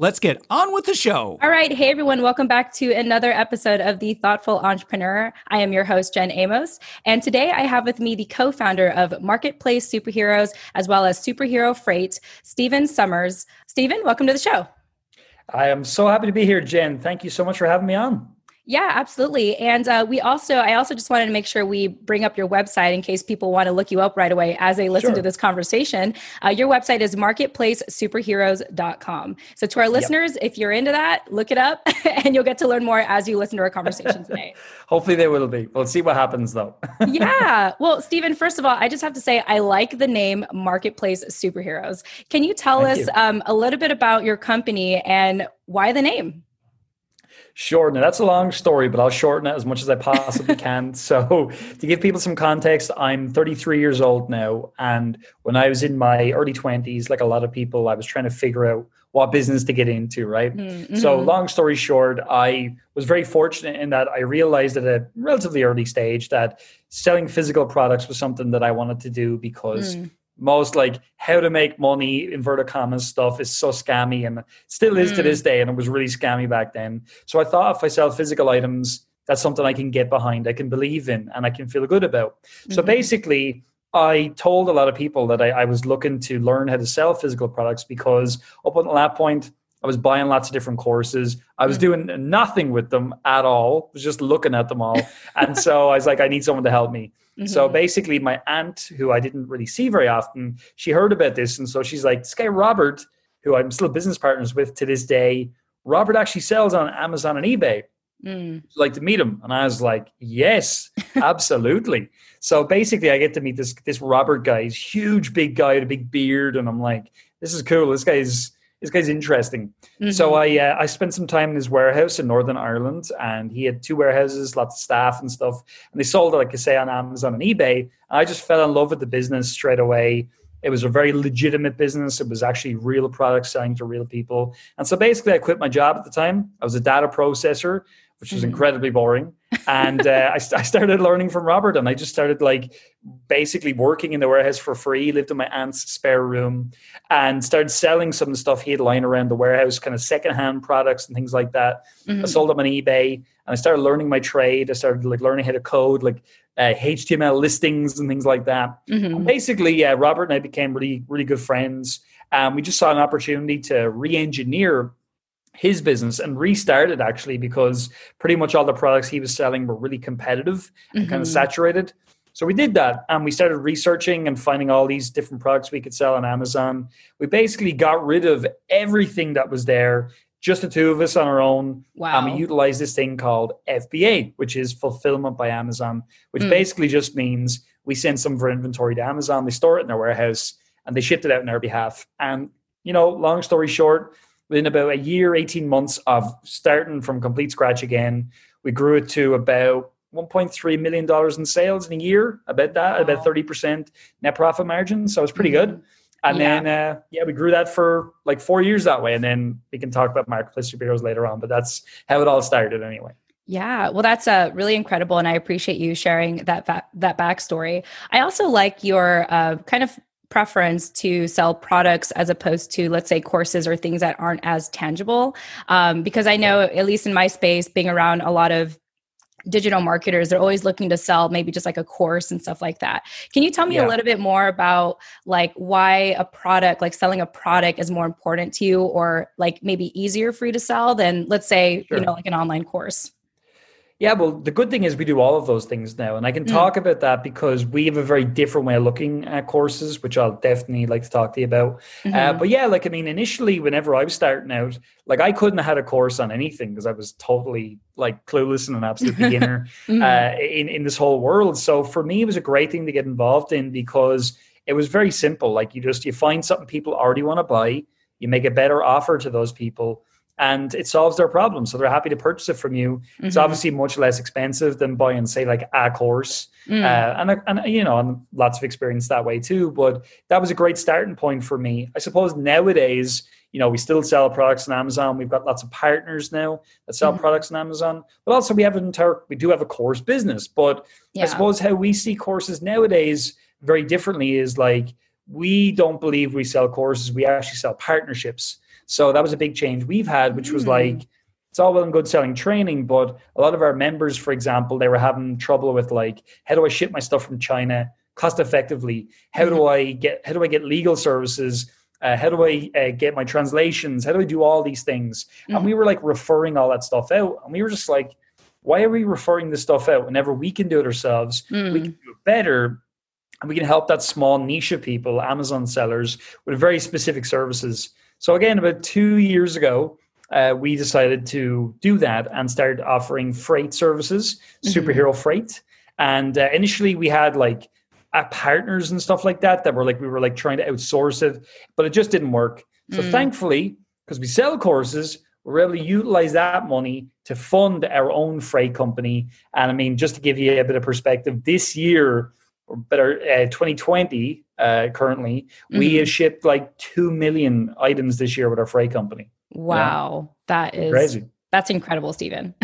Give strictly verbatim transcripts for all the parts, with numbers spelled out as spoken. Let's get on with the show. All right. Hey, everyone. Welcome back to another episode of The Thoughtful Entrepreneur. I am your host, Jen Amos. And today I have with me the co-founder of Marketplace Superheroes, as well as Superhero Freight, Stephen Somers. Stephen, welcome to the show. I am so happy to be here, Jen. Thank you so much for having me on. Yeah, absolutely. And uh, we also, I also just wanted to make sure we bring up your website in case people want to look you up right away as they listen sure. to this conversation. Uh, your website is marketplace superheroes dot com. So to our listeners, yep. if you're into that, look it up and you'll get to learn more as you listen to our conversation today. Hopefully they will be. We'll see what happens though. Yeah. Well, Stephen, first of all, I just have to say, I like the name Marketplace Superheroes. Can you tell Thank us you. Um, a little bit about your company and why the name? Sure. Now that's a long story, but I'll shorten it as much as I possibly can. So to give people some context, I'm thirty-three years old now. And when I was in my early twenties, like a lot of people, I was trying to figure out what business to get into, right? Mm-hmm. So long story short, I was very fortunate in that I realized at a relatively early stage that selling physical products was something that I wanted to do because mm. most like how to make money, inverted commas stuff is so scammy and still is mm. to this day. And it was really scammy back then. So I thought if I sell physical items, that's something I can get behind, I can believe in, and I can feel good about. Mm-hmm. So basically, I told a lot of people that I, I was looking to learn how to sell physical products because up until that point, I was buying lots of different courses. I was mm. doing nothing with them at all. I was just looking at them all. And so I was like, I need someone to help me. Mm-hmm. So basically my aunt, who I didn't really see very often, she heard about this. And so she's like, this guy Robert, who I'm still business partners with to this day, Robert actually sells on Amazon and eBay. Mm. I'd like to meet him. And I was like, yes, absolutely. So basically I get to meet this, this Robert guy. He's a huge, big guy with a big beard. And I'm like, this is cool. This guy is... This guy's interesting. Mm-hmm. So I uh, I spent some time in his warehouse in Northern Ireland, and he had two warehouses, lots of staff and stuff. And they sold it, like I say, on Amazon and eBay. And I just fell in love with the business straight away. It was a very legitimate business. It was actually real products selling to real people. And so basically I quit my job at the time. I was a data processor, which was mm-hmm. incredibly boring. And uh, I, st- I started learning from Robert, and I just started like basically working in the warehouse for free, lived in my aunt's spare room, and started selling some of the stuff he had lying around the warehouse, kind of secondhand products and things like that. Mm-hmm. I sold them on eBay, and I started learning my trade. I started like learning how to code, like uh, H T M L listings and things like that. Mm-hmm. And basically, yeah, Robert and I became really, really good friends. And um, we just saw an opportunity to re-engineer his business and restarted actually because pretty much all the products he was selling were really competitive and mm-hmm. kind of saturated. So we did that and we started researching and finding all these different products we could sell on Amazon. We basically got rid of everything that was there, just the two of us on our own. Wow. And we utilized this thing called F B A, which is Fulfillment by Amazon, which mm. basically just means we send some of our inventory to Amazon, they store it in their warehouse and they ship it out on our behalf. And, you know, long story short, within about a year, eighteen months of starting from complete scratch again, we grew it to about one point three million dollars in sales in a year, about that, wow. about thirty percent net profit margin. So it was pretty good. And yeah. then, uh, yeah, we grew that for like four years that way. And then we can talk about Marketplace Superheroes later on, but that's how it all started anyway. Yeah, well, that's uh, really incredible. And I appreciate you sharing that, fa- that backstory. I also like your uh, kind of preference to sell products as opposed to, let's say, courses or things that aren't as tangible. Um, because I know, at least in my space, being around a lot of digital marketers, they're always looking to sell maybe just like a course and stuff like that. Can you tell me yeah. a little bit more about like why a product, like selling a product is more important to you or like maybe easier for you to sell than, let's say, sure. you know, like an online course? Yeah, well, the good thing is we do all of those things now. And I can talk mm. about that because we have a very different way of looking at courses, which I'll definitely like to talk to you about. Mm-hmm. Uh, but yeah, like, I mean, initially, whenever I was starting out, like I couldn't have had a course on anything because I was totally like clueless and an absolute beginner mm-hmm. uh, in, in this whole world. So for me, it was a great thing to get involved in because it was very simple. Like you just, you find something people already want to buy, you make a better offer to those people. and it solves their problem. So they're happy to purchase it from you. Mm-hmm. It's obviously much less expensive than buying, say, like a course. Mm. Uh, and, and, you know, and lots of experience that way too. But that was a great starting point for me. I suppose nowadays, you know, we still sell products on Amazon. We've got lots of partners now that sell mm-hmm. products on Amazon. But also we have an entire, we do have a course business. But yeah. I suppose how we see courses nowadays very differently is like, we don't believe we sell courses. We actually sell partnerships. So that was a big change we've had, which was mm. like, it's all well and good selling training, but a lot of our members, for example, they were having trouble with like, how do I ship my stuff from China cost effectively? How mm-hmm. do I get, how do I get legal services? Uh, how do I uh, get my translations? How do I do all these things? Mm-hmm. And we were like referring all that stuff out. And we were just like, why are we referring this stuff out whenever we can do it ourselves? Mm. We can do it better. And we can help that small niche of people, Amazon sellers, with very specific services. So again, about two years ago, uh, we decided to do that and started offering freight services, mm-hmm. Superhero Freight. And uh, initially we had like uh, partners and stuff like that, that were like, we were like trying to outsource it, but it just didn't work. So mm. thankfully, because we sell courses, we're able to utilize that money to fund our own freight company. And I mean, just to give you a bit of perspective, this year, or better, uh, twenty twenty uh, currently, mm-hmm. we have shipped like two million items this year with our freight company. Wow. Yeah. That is crazy. That's incredible, Stephen.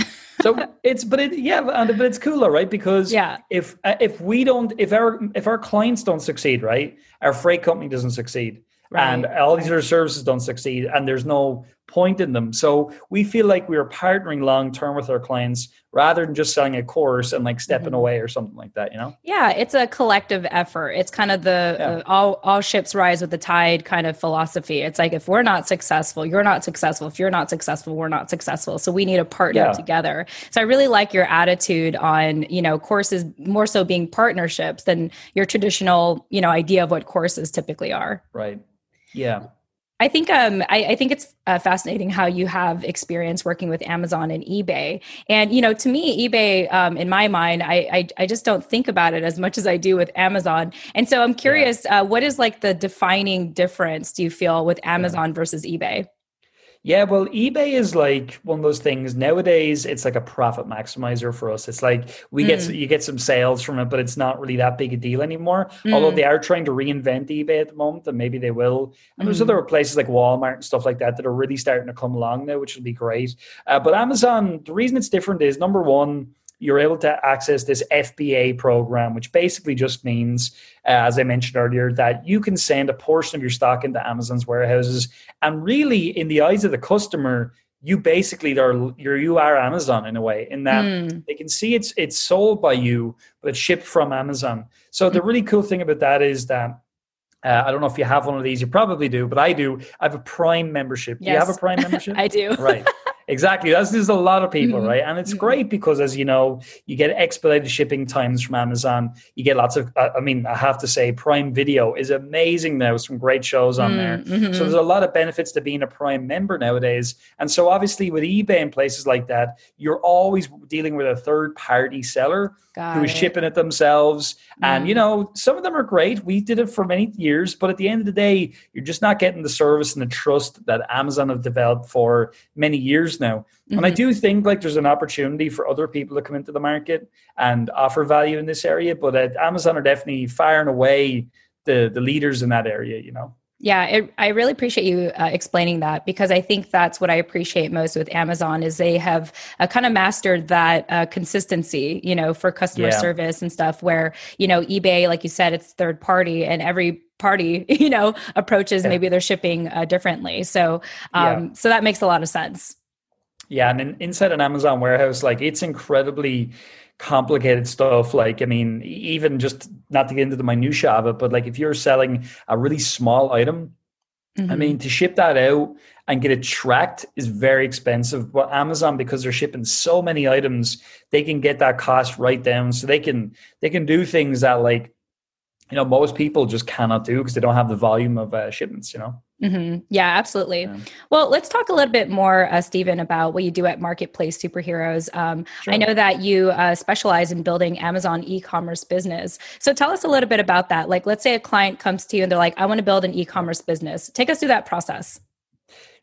so it's, but it, yeah, but it's cooler, right? Because yeah. if, if we don't, if our, if our clients don't succeed, right, our freight company doesn't succeed. Right. And all these other services don't succeed, and there's no point in them. So we feel like we are partnering long term with our clients rather than just selling a course and like stepping mm-hmm. away or something like that, you know? Yeah, it's a collective effort. It's kind of the yeah. uh, all, all ships rise with the tide kind of philosophy. It's like, if we're not successful, you're not successful. If you're not successful, we're not successful. So we need a partner yeah. together. So I really like your attitude on, you know, courses more so being partnerships than your traditional, you know, idea of what courses typically are. Right. Yeah. I think um I, I think it's uh, fascinating how you have experience working with Amazon and eBay. And you know, to me, eBay, um, in my mind, I, I I just don't think about it as much as I do with Amazon. And so I'm curious, yeah. uh, what is like the defining difference, do you feel, with Amazon yeah. versus eBay? Yeah, well, eBay is like one of those things nowadays. It's like a profit maximizer for us. It's like we mm. get you get some sales from it, but it's not really that big a deal anymore. Mm. Although they are trying to reinvent eBay at the moment, and maybe they will. And mm. there's other places like Walmart and stuff like that that are really starting to come along now, which will be great. Uh, but Amazon, the reason it's different is, number one, you're able to access this F B A program, which basically just means, uh, as I mentioned earlier, that you can send a portion of your stock into Amazon's warehouses. And really, in the eyes of the customer, you basically are, you're, you are Amazon in a way, in that mm. they can see it's it's sold by you, but it's shipped from Amazon. So the really cool thing about that is that, Uh, I don't know if you have one of these. You probably do, but I do. I have a Prime membership. Yes. Do you have a Prime membership? I do. Right. Exactly. That's, there's a lot of people, mm-hmm. right? And it's mm-hmm. great because, as you know, you get expedited shipping times from Amazon. You get lots of, uh, I mean, I have to say, Prime Video is amazing now. Some great shows on mm-hmm. there. So there's a lot of benefits to being a Prime member nowadays. And so obviously with eBay and places like that, you're always dealing with a third-party seller Got who is it. shipping it themselves. Mm-hmm. And, you know, some of them are great. We did it for many years. But at the end of the day, you're just not getting the service and the trust that Amazon have developed for many years now. Mm-hmm. And I do think like there's an opportunity for other people to come into the market and offer value in this area. But uh, Amazon are definitely far and away the, the leaders in that area, you know. Yeah, it, I really appreciate you uh, explaining that, because I think that's what I appreciate most with Amazon is they have uh, kind of mastered that uh, consistency, you know, for customer yeah. service and stuff, where, you know, eBay, like you said, it's third party, and every party, you know, approaches yeah. maybe their shipping uh, differently. So, um, yeah. so that makes a lot of sense. Yeah. And in, inside an Amazon warehouse, like it's incredibly complicated stuff. Like, I mean, even just not to get into the minutiae of it, but like if you're selling a really small item, mm-hmm. I mean, to ship that out and get it tracked is very expensive. But Amazon, because they're shipping so many items, they can get that cost right down. So they can, they can do things that like, you know, most people just cannot do because they don't have the volume of uh, shipments, you know? Mm-hmm. Yeah, absolutely. Yeah. Well, let's talk a little bit more, uh, Stephen, about what you do at Marketplace Superheroes. Um, sure. I know that you uh, specialize in building Amazon e-commerce business. So tell us a little bit about that. Like, let's say a client comes to you and they're like, I want to build an e-commerce business. Take us through that process.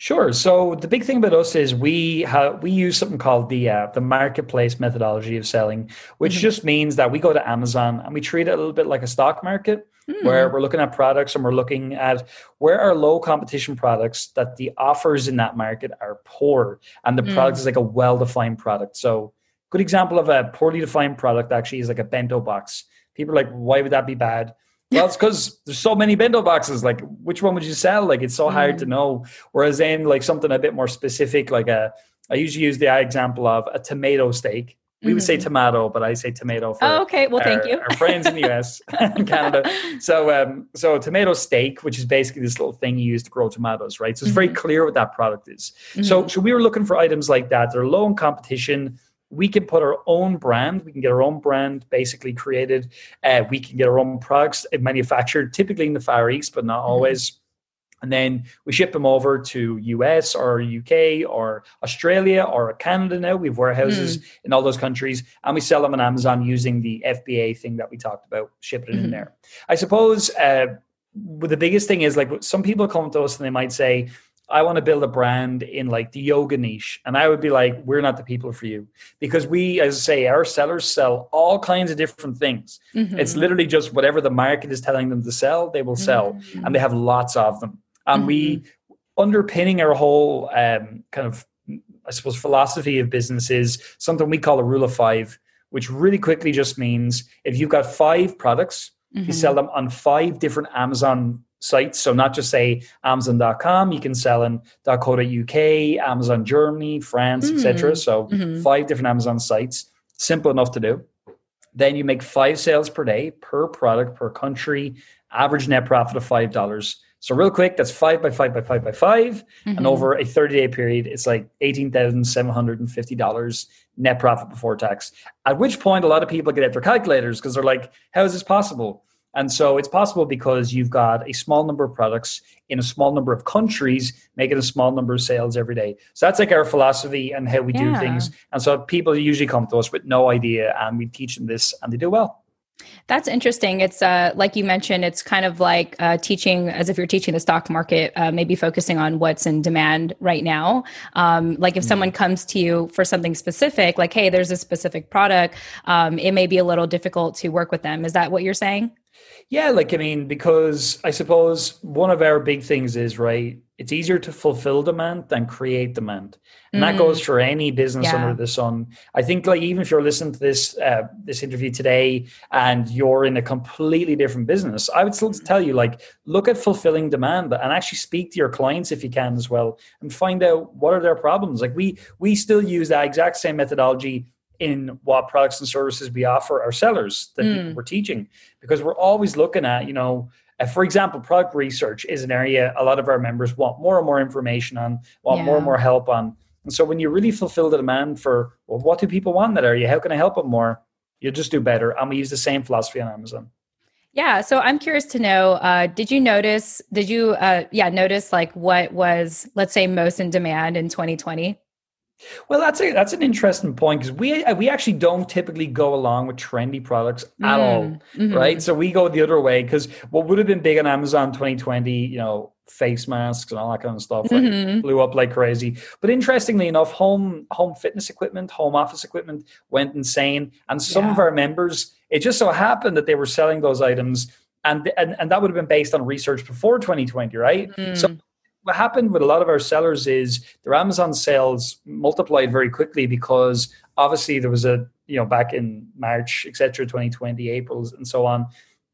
Sure. So the big thing about us is we ha- we use something called the uh, the marketplace methodology of selling, which mm-hmm. just means that we go to Amazon and we treat it a little bit like a stock market, mm-hmm. where we're looking at products and we're looking at where are low competition products that the offers in that market are poor, and the mm-hmm. product is like a well-defined product. So good example of a poorly defined product actually is like a bento box. People are like, why would that be bad? Well, it's because there's so many bento boxes. Like, which one would you sell? Like, it's so mm. hard to know. Whereas then, like, something a bit more specific, like a, I usually use the example of a tomato steak. We mm. would say tomato, but I say tomato for oh, okay. well, our, thank you. our friends in the U S and Canada. So, um, so tomato steak, which is basically this little thing you use to grow tomatoes, right? So it's mm-hmm. very clear what that product is. Mm-hmm. So, so we were looking for items like that. They're low in competition. We can put our own brand. We can get our own brand basically created. Uh, we can get our own products manufactured, typically in the Far East, but not always. Mm-hmm. And then we ship them over to U S or U K or Australia or Canada now. We have warehouses mm-hmm. in all those countries. And we sell them on Amazon using the F B A thing that we talked about, ship it mm-hmm. in there. I suppose uh, the biggest thing is, like, some people come to us and they might say, I want to build a brand in like the yoga niche. And I would be like, we're not the people for you, because we, as I say, our sellers sell all kinds of different things. Mm-hmm. It's literally just whatever the market is telling them to sell, they will sell. Mm-hmm. And they have lots of them. And mm-hmm. we underpinning our whole um, kind of, I suppose, philosophy of business is something we call a rule of five, which really quickly just means if you've got five products, mm-hmm. you sell them on five different Amazon sites. So not just say amazon dot com, you can sell in .co.uk, Amazon Germany, France, mm-hmm. et cetera. So mm-hmm. five different Amazon sites, simple enough to do. Then you make five sales per day, per product, per country, average net profit of five dollars. So real quick, that's five by five by five by five. Mm-hmm. And over a thirty-day period, it's like eighteen thousand seven hundred fifty dollars net profit before tax. At which point, a lot of people get out their calculators because they're like, how is this possible? And so it's possible because you've got a small number of products in a small number of countries, making a small number of sales every day. So that's like our philosophy and how we yeah. do things. And so people usually come to us with no idea, and we teach them this and they do well. That's interesting. It's uh, like you mentioned, it's kind of like uh, teaching as if you're teaching the stock market, uh, maybe focusing on what's in demand right now. Um, like if mm-hmm. someone comes to you for something specific, like, hey, there's a specific product, um, it may be a little difficult to work with them. Is that what you're saying? Yeah. Like, I mean, because I suppose one of our big things is, right, it's easier to fulfill demand than create demand. And mm. that goes for any business yeah. under the sun. I think, like, even if you're listening to this, uh, this interview today and you're in a completely different business, I would still tell you, like, look at fulfilling demand and actually speak to your clients if you can as well and find out what are their problems. Like we, we still use that exact same methodology in what products and services we offer our sellers that mm. we're teaching, because we're always looking at, you know, uh, for example, product research is an area a lot of our members want more and more information on, want yeah. more and more help on. And so when you really fulfill the demand for, well, what do people want in that area? How can I help them more? You'll just do better. And we use the same philosophy on Amazon. Yeah. So I'm curious to know, uh, did you notice, did you, uh, yeah, notice like what was, let's say, most in demand in twenty twenty? Well, that's a, that's an interesting point, because we we actually don't typically go along with trendy products at mm. all, mm-hmm. right? So we go the other way, because what would have been big on Amazon twenty twenty, you know, face masks and all that kind of stuff, like, mm-hmm. blew up like crazy. But interestingly enough, home home fitness equipment, home office equipment went insane, and some yeah. of our members, it just so happened that they were selling those items, and and, and that would have been based on research before twenty twenty, right? Mm. So what happened with a lot of our sellers is their Amazon sales multiplied very quickly, because obviously there was a, you know, back in March, et cetera, twenty twenty, April and so on,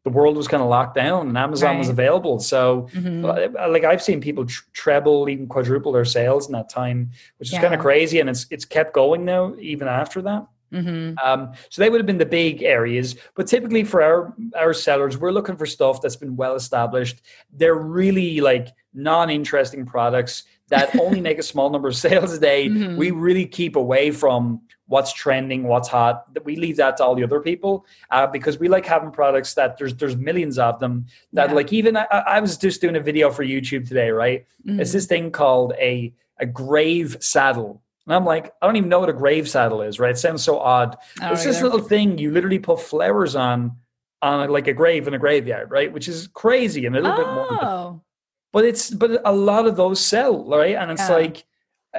the world was kind of locked down and Amazon right. was available. So mm-hmm. like I've seen people tr- treble, even quadruple their sales in that time, which is yeah. kind of crazy. And it's, it's kept going now, even after that. Mm-hmm. Um, so they would have been the big areas, but typically for our, our sellers, we're looking for stuff that's been well-established. They're really like non-interesting products that only make a small number of sales a day. Mm-hmm. We really keep away from what's trending, what's hot. That we leave that to all the other people, uh, because we like having products that there's, there's millions of them that yeah. like, even I, I was just doing a video for YouTube today, right? Mm-hmm. It's this thing called a, a grave saddle. And I'm like, I don't even know what a grave saddle is, right? It sounds so odd. Oh, it's this little thing you literally put flowers on, on like a grave in a graveyard, right? Which is crazy and a little oh. bit more. But it's but a lot of those sell, right? And it's yeah. like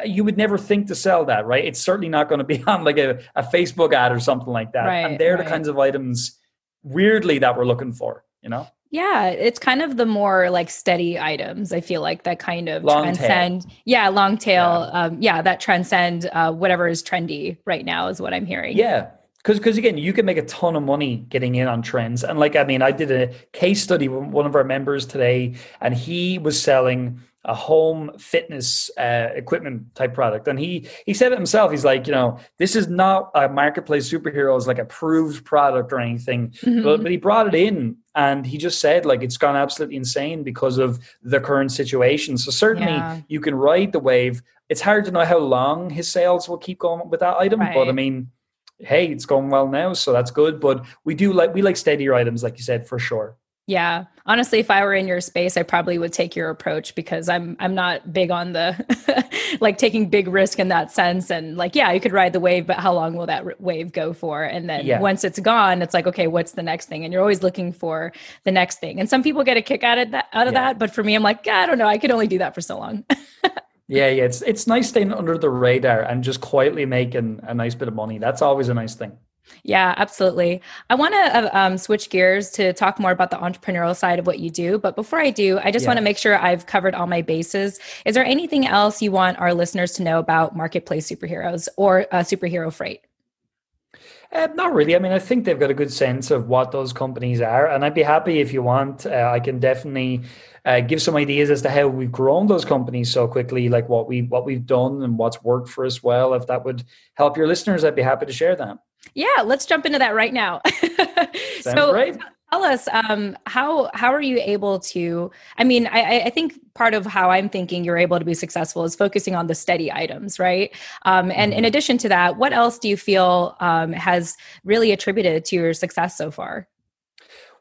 you would never think to sell that, right? It's certainly not going to be on like a, a Facebook ad or something like that. Right, and they're right. the kinds of items, weirdly, that we're looking for, you know? Yeah, it's kind of the more like steady items, I feel like, that kind of long transcend. Tail. Yeah, long tail. Yeah, um, yeah that transcend uh, whatever is trendy right now is what I'm hearing. Yeah. Because, because again, you can make a ton of money getting in on trends. And like, I mean, I did a case study with one of our members today, and he was selling a home fitness uh, equipment type product. And he he said it himself. He's like, you know, this is not a Marketplace Superheroes, like approved product or anything. Mm-hmm. But, but he brought it in, and he just said, like, it's gone absolutely insane because of the current situation. So certainly yeah. you can ride the wave. It's hard to know how long his sales will keep going with that item. Right. But I mean, hey, it's going well now, so that's good. But we do like, we like steadier items, like you said, for sure. Yeah. Honestly, if I were in your space, I probably would take your approach, because I'm, I'm not big on the, like taking big risk in that sense. And like, yeah, you could ride the wave, but how long will that wave go for? And then yeah. once it's gone, it's like, okay, what's the next thing? And you're always looking for the next thing. And some people get a kick out of that, out of yeah. that. But for me, I'm like, I don't know. I could only do that for so long. Yeah, yeah, it's it's nice staying under the radar and just quietly making a nice bit of money. That's always a nice thing. Yeah, absolutely. I want to um, switch gears to talk more about the entrepreneurial side of what you do. But before I do, I just yeah. want to make sure I've covered all my bases. Is there anything else you want our listeners to know about Marketplace Superheroes or uh, Superhero Freight? Uh, not really. I mean, I think they've got a good sense of what those companies are. And I'd be happy if you want. Uh, I can definitely uh, give some ideas as to how we've grown those companies so quickly, like what, we, what we've done and what's worked for us well. If that would help your listeners, I'd be happy to share that. Yeah, let's jump into that right now. Sounds so great. Tell us, um, how how are you able to, I mean, I, I think part of how I'm thinking you're able to be successful is focusing on the steady items, right? Um, and in addition to that, what else do you feel um, has really attributed to your success so far?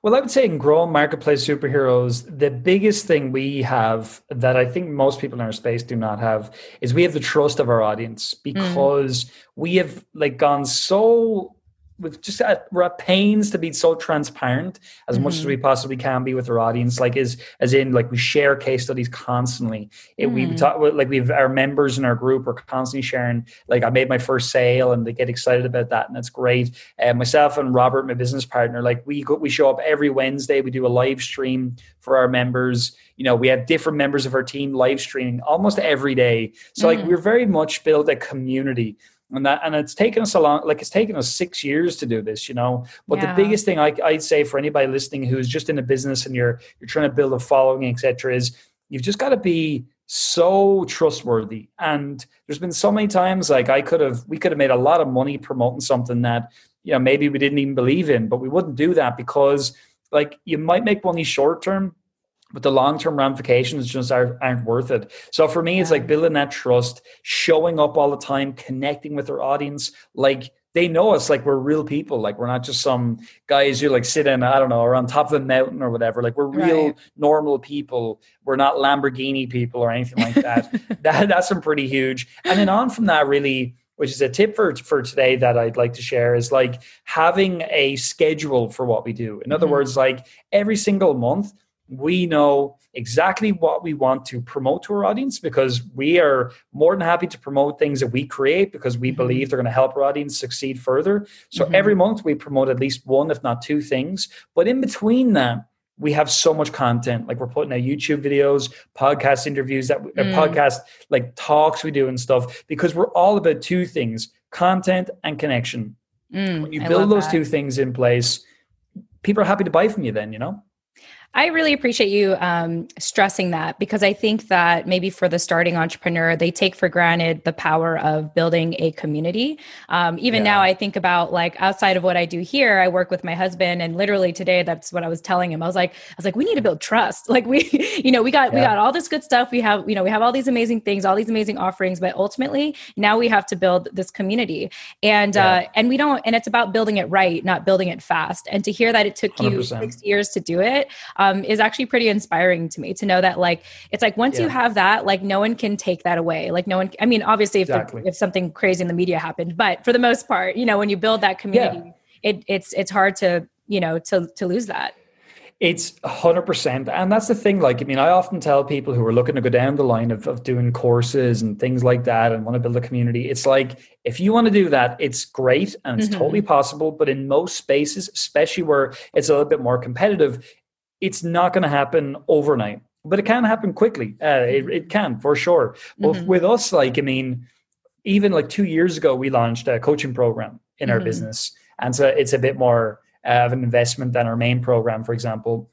Well, I would say in growing Marketplace Superheroes, the biggest thing we have that I think most people in our space do not have is we have the trust of our audience, because mm. we have like gone so... With just at, we're at pains to be so transparent as mm-hmm. much as we possibly can be with our audience. Like is as in like we share case studies constantly. It, mm. We talk like we've our members in our group are constantly sharing. Like I made my first sale, and they get excited about that, and that's great. And uh, myself and Robert, my business partner, like we go, we show up every Wednesday. We do a live stream for our members. You know, we have different members of our team live streaming almost every day. So mm. like we're very much built a community. And that, and it's taken us a long, like it's taken us six years to do this, you know, but yeah. the biggest thing I, I'd say for anybody listening who's just in a business and you're, you're trying to build a following, et cetera, is you've just got to be so trustworthy. And there's been so many times, like I could have, we could have made a lot of money promoting something that, you know, maybe we didn't even believe in, but we wouldn't do that because like you might make money short term, but the long-term ramifications just aren't, aren't worth it. So for me, it's like building that trust, showing up all the time, connecting with our audience. Like they know us, like we're real people. Like we're not just some guys who like sit in, I don't know, or on top of a mountain or whatever. Like we're real right. normal people. We're not Lamborghini people or anything like that. that that's been pretty huge. And then on from that really, which is a tip for, for today that I'd like to share, is like having a schedule for what we do. In other mm-hmm. words, like every single month, we know exactly what we want to promote to our audience, because we are more than happy to promote things that we create because we mm-hmm. believe they're going to help our audience succeed further. So mm-hmm. every month we promote at least one, if not two things. But in between that, we have so much content. Like we're putting out YouTube videos, podcast interviews, that mm. podcast like talks we do and stuff, because we're all about two things, content and connection. Mm, when you I build those that. two things in place, people are happy to buy from you then, you know? I really appreciate you um, stressing that, because I think that maybe for the starting entrepreneur, they take for granted the power of building a community. Um, even yeah. now I think about like outside of what I do here, I work with my husband, and literally today, that's what I was telling him. I was like, I was like, we need to build trust. Like we, you know, we got, yeah. we got all this good stuff. We have, you know, we have all these amazing things, all these amazing offerings, but ultimately now we have to build this community, and, yeah. uh, and we don't, and it's about building it right, not building it fast. And to hear that it took one hundred percent you six years to do it, Um, is actually pretty inspiring to me, to know that like, it's like, once yeah. you have that, like no one can take that away. Like no one, I mean, obviously if, exactly. the, if something crazy in the media happened, but for the most part, you know, when you build that community, yeah. it, it's, it's hard to, you know, to, to lose that. It's one hundred percent. And that's the thing. Like, I mean, I often tell people who are looking to go down the line of, of doing courses and things like that and want to build a community. It's like, if you want to do that, it's great and it's mm-hmm. totally possible. But in most spaces, especially where it's a little bit more competitive, it's not going to happen overnight. But it can happen quickly. Uh, it, it can, for sure. But mm-hmm. with us, like, I mean, even like two years ago, we launched a coaching program in mm-hmm. our business. And so it's a bit more of an investment than our main program, for example.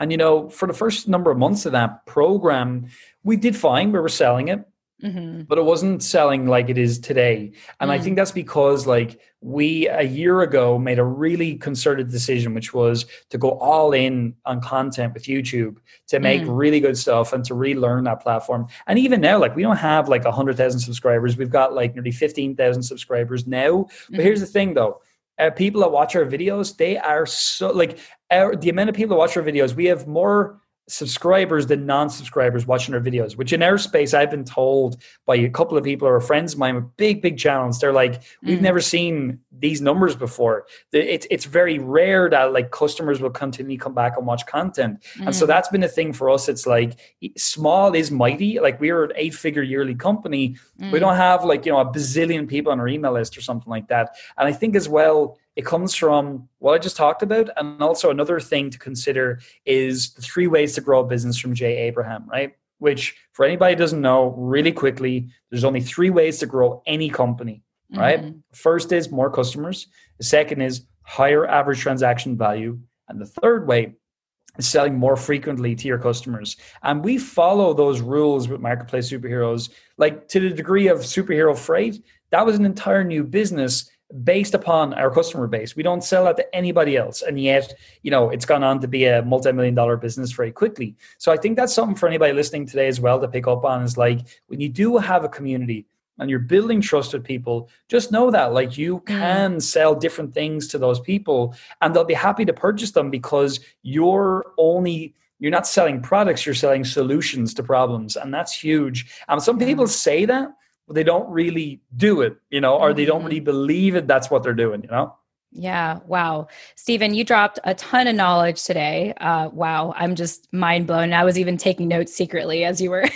And, you know, for the first number of months of that program, we did fine. We were selling it, mm-hmm. but it wasn't selling like it is today. And mm-hmm. I think that's because, like, we a year ago made a really concerted decision, which was to go all in on content with YouTube, to make mm-hmm. really good stuff and to relearn that platform. And even now, like, we don't have like one hundred thousand subscribers. We've got like nearly fifteen thousand subscribers now. But mm-hmm. here's the thing, though. Uh, people that watch our videos, they are so, like, our, the amount of people that watch our videos, we have more subscribers than non-subscribers watching our videos, which in our space, I've been told by a couple of people who are friends of mine with big, big challenge. They're like, we've mm. never seen these numbers before. It's, it's very rare that, like, customers will continually come back and watch content. Mm. And so that's been a thing for us. It's like, small is mighty. Like, we are an eight figure yearly company. Mm. We don't have, like, you know, a bazillion people on our email list or something like that. And I think as well, it comes from what I just talked about. And also another thing to consider is the three ways to grow a business from Jay Abraham, right? Which, for anybody who doesn't know, really quickly, there's only three ways to grow any company, right? Mm-hmm. First is more customers. The second is higher average transaction value. And the third way is selling more frequently to your customers. And we follow those rules with Marketplace Superheroes, like, to the degree of Superhero Freight. That was an entire new business based upon our customer base. We don't sell that to anybody else. And yet, you know, it's gone on to be a multi-million dollar business very quickly. So I think that's something for anybody listening today as well to pick up on, is like, when you do have a community and you're building trust with people, just know that, like, you can mm. sell different things to those people and they'll be happy to purchase them, because you're only, you're not selling products, you're selling solutions to problems. And that's huge. And um, some mm. people say that, but they don't really do it, you know, or they don't really believe it. That's what they're doing, you know? Yeah. Wow. Stephen, you dropped a ton of knowledge today. Uh, wow. I'm just mind blown. I was even taking notes secretly as you were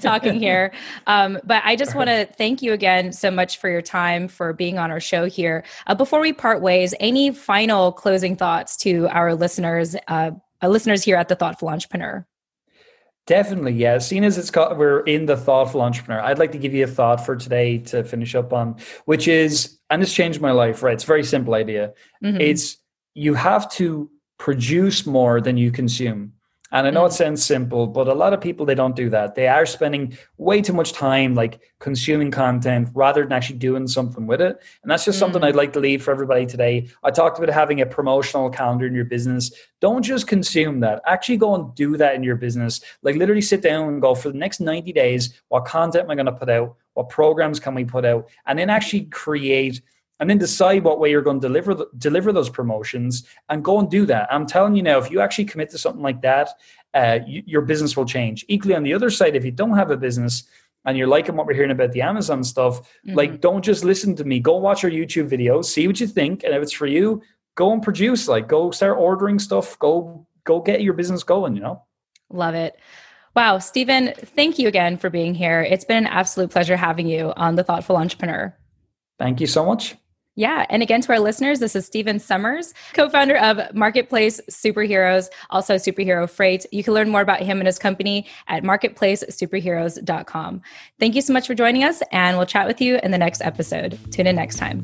talking here. Um, but I just want to thank you again so much for your time, for being on our show here. Uh, before we part ways, any final closing thoughts to our listeners, uh, our listeners here at The Thoughtful Entrepreneur? Definitely, yeah. Seeing as it's called, we're in The Thoughtful Entrepreneur, I'd like to give you a thought for today to finish up on, which is, and this changed my life, right? It's a very simple idea. Mm-hmm. It's, you have to produce more than you consume. And I know mm-hmm. it sounds simple, but a lot of people, they don't do that. They are spending way too much time, like, consuming content rather than actually doing something with it. And that's just mm-hmm. something I'd like to leave for everybody today. I talked about having a promotional calendar in your business. Don't just consume that. Actually go and do that in your business. Like, literally sit down and go, for the next ninety days, what content am I going to put out? What programs can we put out? And then actually create, and then decide what way you're going to deliver deliver those promotions, and go and do that. I'm telling you now, if you actually commit to something like that, uh, you, your business will change. Equally, on the other side, if you don't have a business and you're liking what we're hearing about the Amazon stuff, mm-hmm. like, don't just listen to me. Go watch our YouTube videos, see what you think. And if it's for you, go and produce, like, go start ordering stuff. Go, go get your business going, you know? Love it. Wow. Stephen, thank you again for being here. It's been an absolute pleasure having you on The Thoughtful Entrepreneur. Thank you so much. Yeah. And again, to our listeners, this is Stephen Somers, co-founder of Marketplace Superheroes, also Superhero Freight. You can learn more about him and his company at marketplace superheroes dot com. Thank you so much for joining us, and we'll chat with you in the next episode. Tune in next time.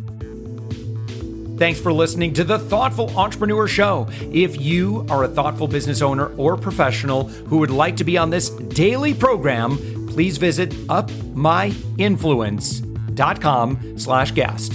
Thanks for listening to The Thoughtful Entrepreneur Show. If you are a thoughtful business owner or professional who would like to be on this daily program, please visit up my influence dot com slash guest.